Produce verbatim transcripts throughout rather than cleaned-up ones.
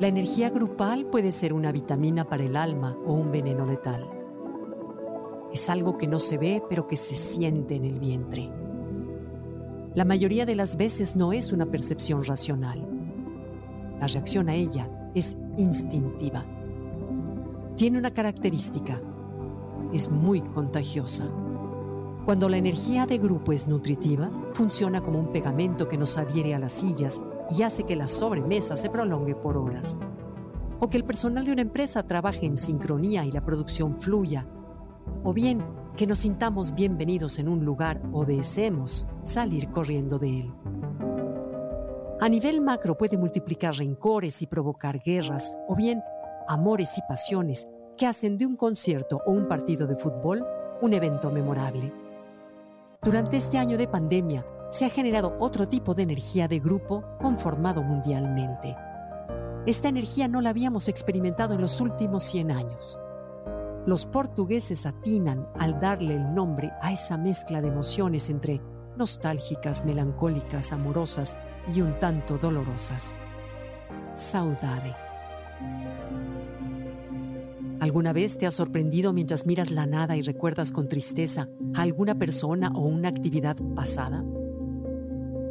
La energía grupal puede ser una vitamina para el alma o un veneno letal. Es algo que no se ve, pero que se siente en el vientre. La mayoría de las veces no es una percepción racional. La reacción a ella es instintiva. Tiene una característica: es muy contagiosa. Cuando la energía de grupo es nutritiva, funciona como un pegamento que nos adhiere a las sillas y hace que la sobremesa se prolongue por horas, o que el personal de una empresa trabaje en sincronía y la producción fluya, o bien que nos sintamos bienvenidos en un lugar o deseemos salir corriendo de él. A nivel macro puede multiplicar rencores y provocar guerras, o bien amores y pasiones que hacen de un concierto o un partido de fútbol un evento memorable. Durante este año de pandemia, se ha generado otro tipo de energía de grupo conformado mundialmente. Esta energía no la habíamos experimentado en los últimos cien años. Los portugueses atinan al darle el nombre a esa mezcla de emociones entre nostálgicas, melancólicas, amorosas y un tanto dolorosas. Saudade. ¿Alguna vez te has sorprendido mientras miras la nada y recuerdas con tristeza a alguna persona o una actividad pasada?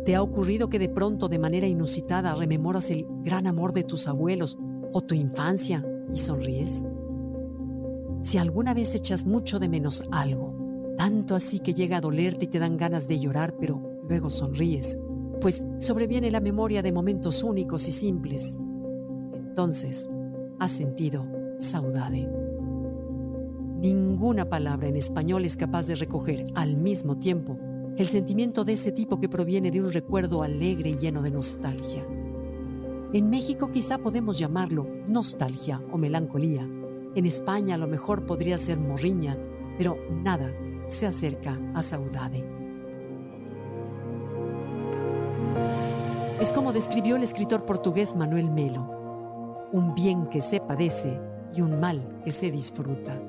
¿Te ha ocurrido que de pronto, de manera inusitada, rememoras el gran amor de tus abuelos o tu infancia y sonríes? Si alguna vez echas mucho de menos algo, tanto así que llega a dolerte y te dan ganas de llorar, pero luego sonríes, pues sobreviene la memoria de momentos únicos y simples, entonces has sentido saudade. Ninguna palabra en español es capaz de recoger al mismo tiempo el sentimiento de ese tipo que proviene de un recuerdo alegre y lleno de nostalgia. En México quizá podemos llamarlo nostalgia o melancolía. En España a lo mejor podría ser morriña, pero nada se acerca a saudade. Es como describió el escritor portugués Manuel Melo: un bien que se padece y un mal que se disfruta.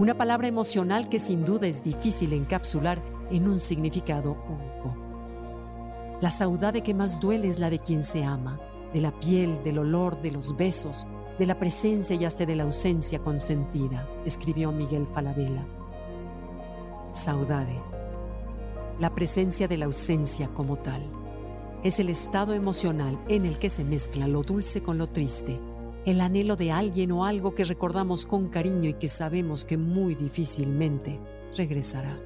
Una palabra emocional que sin duda es difícil encapsular en un significado único. La saudade que más duele es la de quien se ama, de la piel, del olor, de los besos, de la presencia y hasta de la ausencia consentida, escribió Miguel Falabella. Saudade, la presencia de la ausencia como tal, es el estado emocional en el que se mezcla lo dulce con lo triste, el anhelo de alguien o algo que recordamos con cariño y que sabemos que muy difícilmente regresará.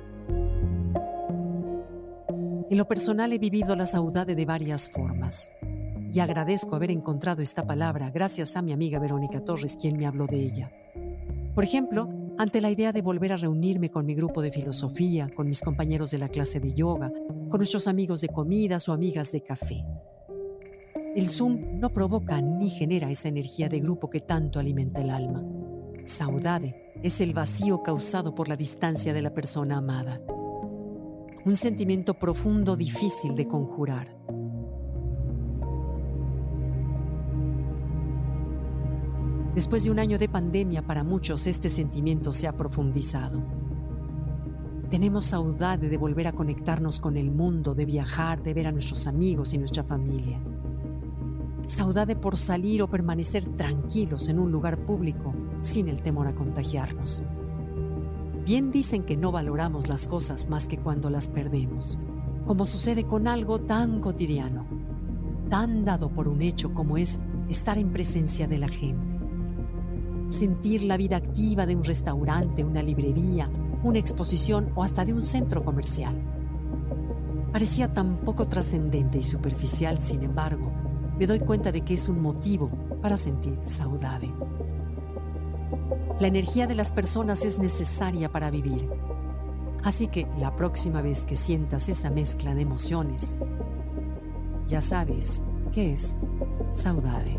En lo personal he vivido la saudade de varias formas y agradezco haber encontrado esta palabra gracias a mi amiga Verónica Torres, quien me habló de ella. Por ejemplo, ante la idea de volver a reunirme con mi grupo de filosofía, con mis compañeros de la clase de yoga, con nuestros amigos de comidas o amigas de café. El Zoom no provoca ni genera esa energía de grupo que tanto alimenta el alma. Saudade es el vacío causado por la distancia de la persona amada. Un sentimiento profundo, difícil de conjurar. Después de un año de pandemia, para muchos este sentimiento se ha profundizado. Tenemos saudade de volver a conectarnos con el mundo, de viajar, de ver a nuestros amigos y nuestra familia. Saudade por salir o permanecer tranquilos en un lugar público, sin el temor a contagiarnos. Bien dicen que no valoramos las cosas más que cuando las perdemos, como sucede con algo tan cotidiano, tan dado por un hecho como es estar en presencia de la gente. Sentir la vida activa de un restaurante, una librería, una exposición o hasta de un centro comercial. Parecía tan poco trascendente y superficial, sin embargo, me doy cuenta de que es un motivo para sentir saudade. La energía de las personas es necesaria para vivir. Así que la próxima vez que sientas esa mezcla de emociones, ya sabes qué es saudade.